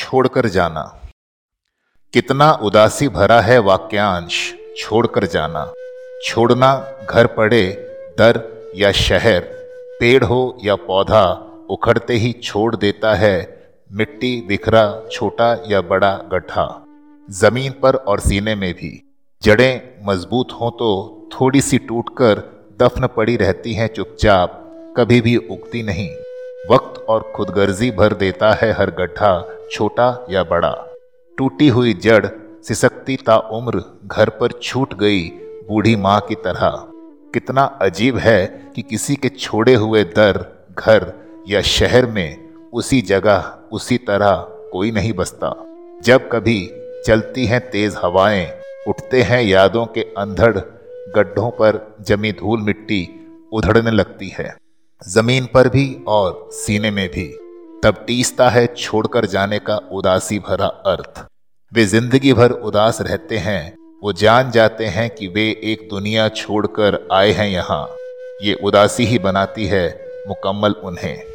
छोड़कर जाना। कितना उदासी भरा है वाक्यांश छोड़कर जाना। छोड़ना घर पड़े दर या शहर, पेड़ हो या पौधा उखड़ते ही छोड़ देता है मिट्टी बिखरा छोटा या बड़ा गड्ढा, जमीन पर और सीने में भी। जड़ें मजबूत हों तो थोड़ी सी टूटकर दफन पड़ी रहती हैं चुपचाप, कभी भी उगती नहीं। वक्त और खुदगर्जी भर देता है हर गड्ढा छोटा या बड़ा। टूटी हुई जड़ सिसकती ताउम्र घर पर छूट गई बूढ़ी माँ की तरह। कितना अजीब है कि किसी के छोड़े हुए दर घर या शहर में उसी जगह उसी तरह कोई नहीं बसता। जब कभी चलती हैं तेज हवाएं, उठते हैं यादों के अंधड़ गड्ढों पर जमी धूल मिट्टी उधड़ने लगती है, जमीन पर भी और सीने में भी। तब टीसता है छोड़कर जाने का उदासी भरा अर्थ। वे जिंदगी भर उदास रहते हैं। वो जान जाते हैं कि वे एक दुनिया छोड़कर आए हैं यहाँ। ये उदासी ही बनाती है मुकम्मल उन्हें।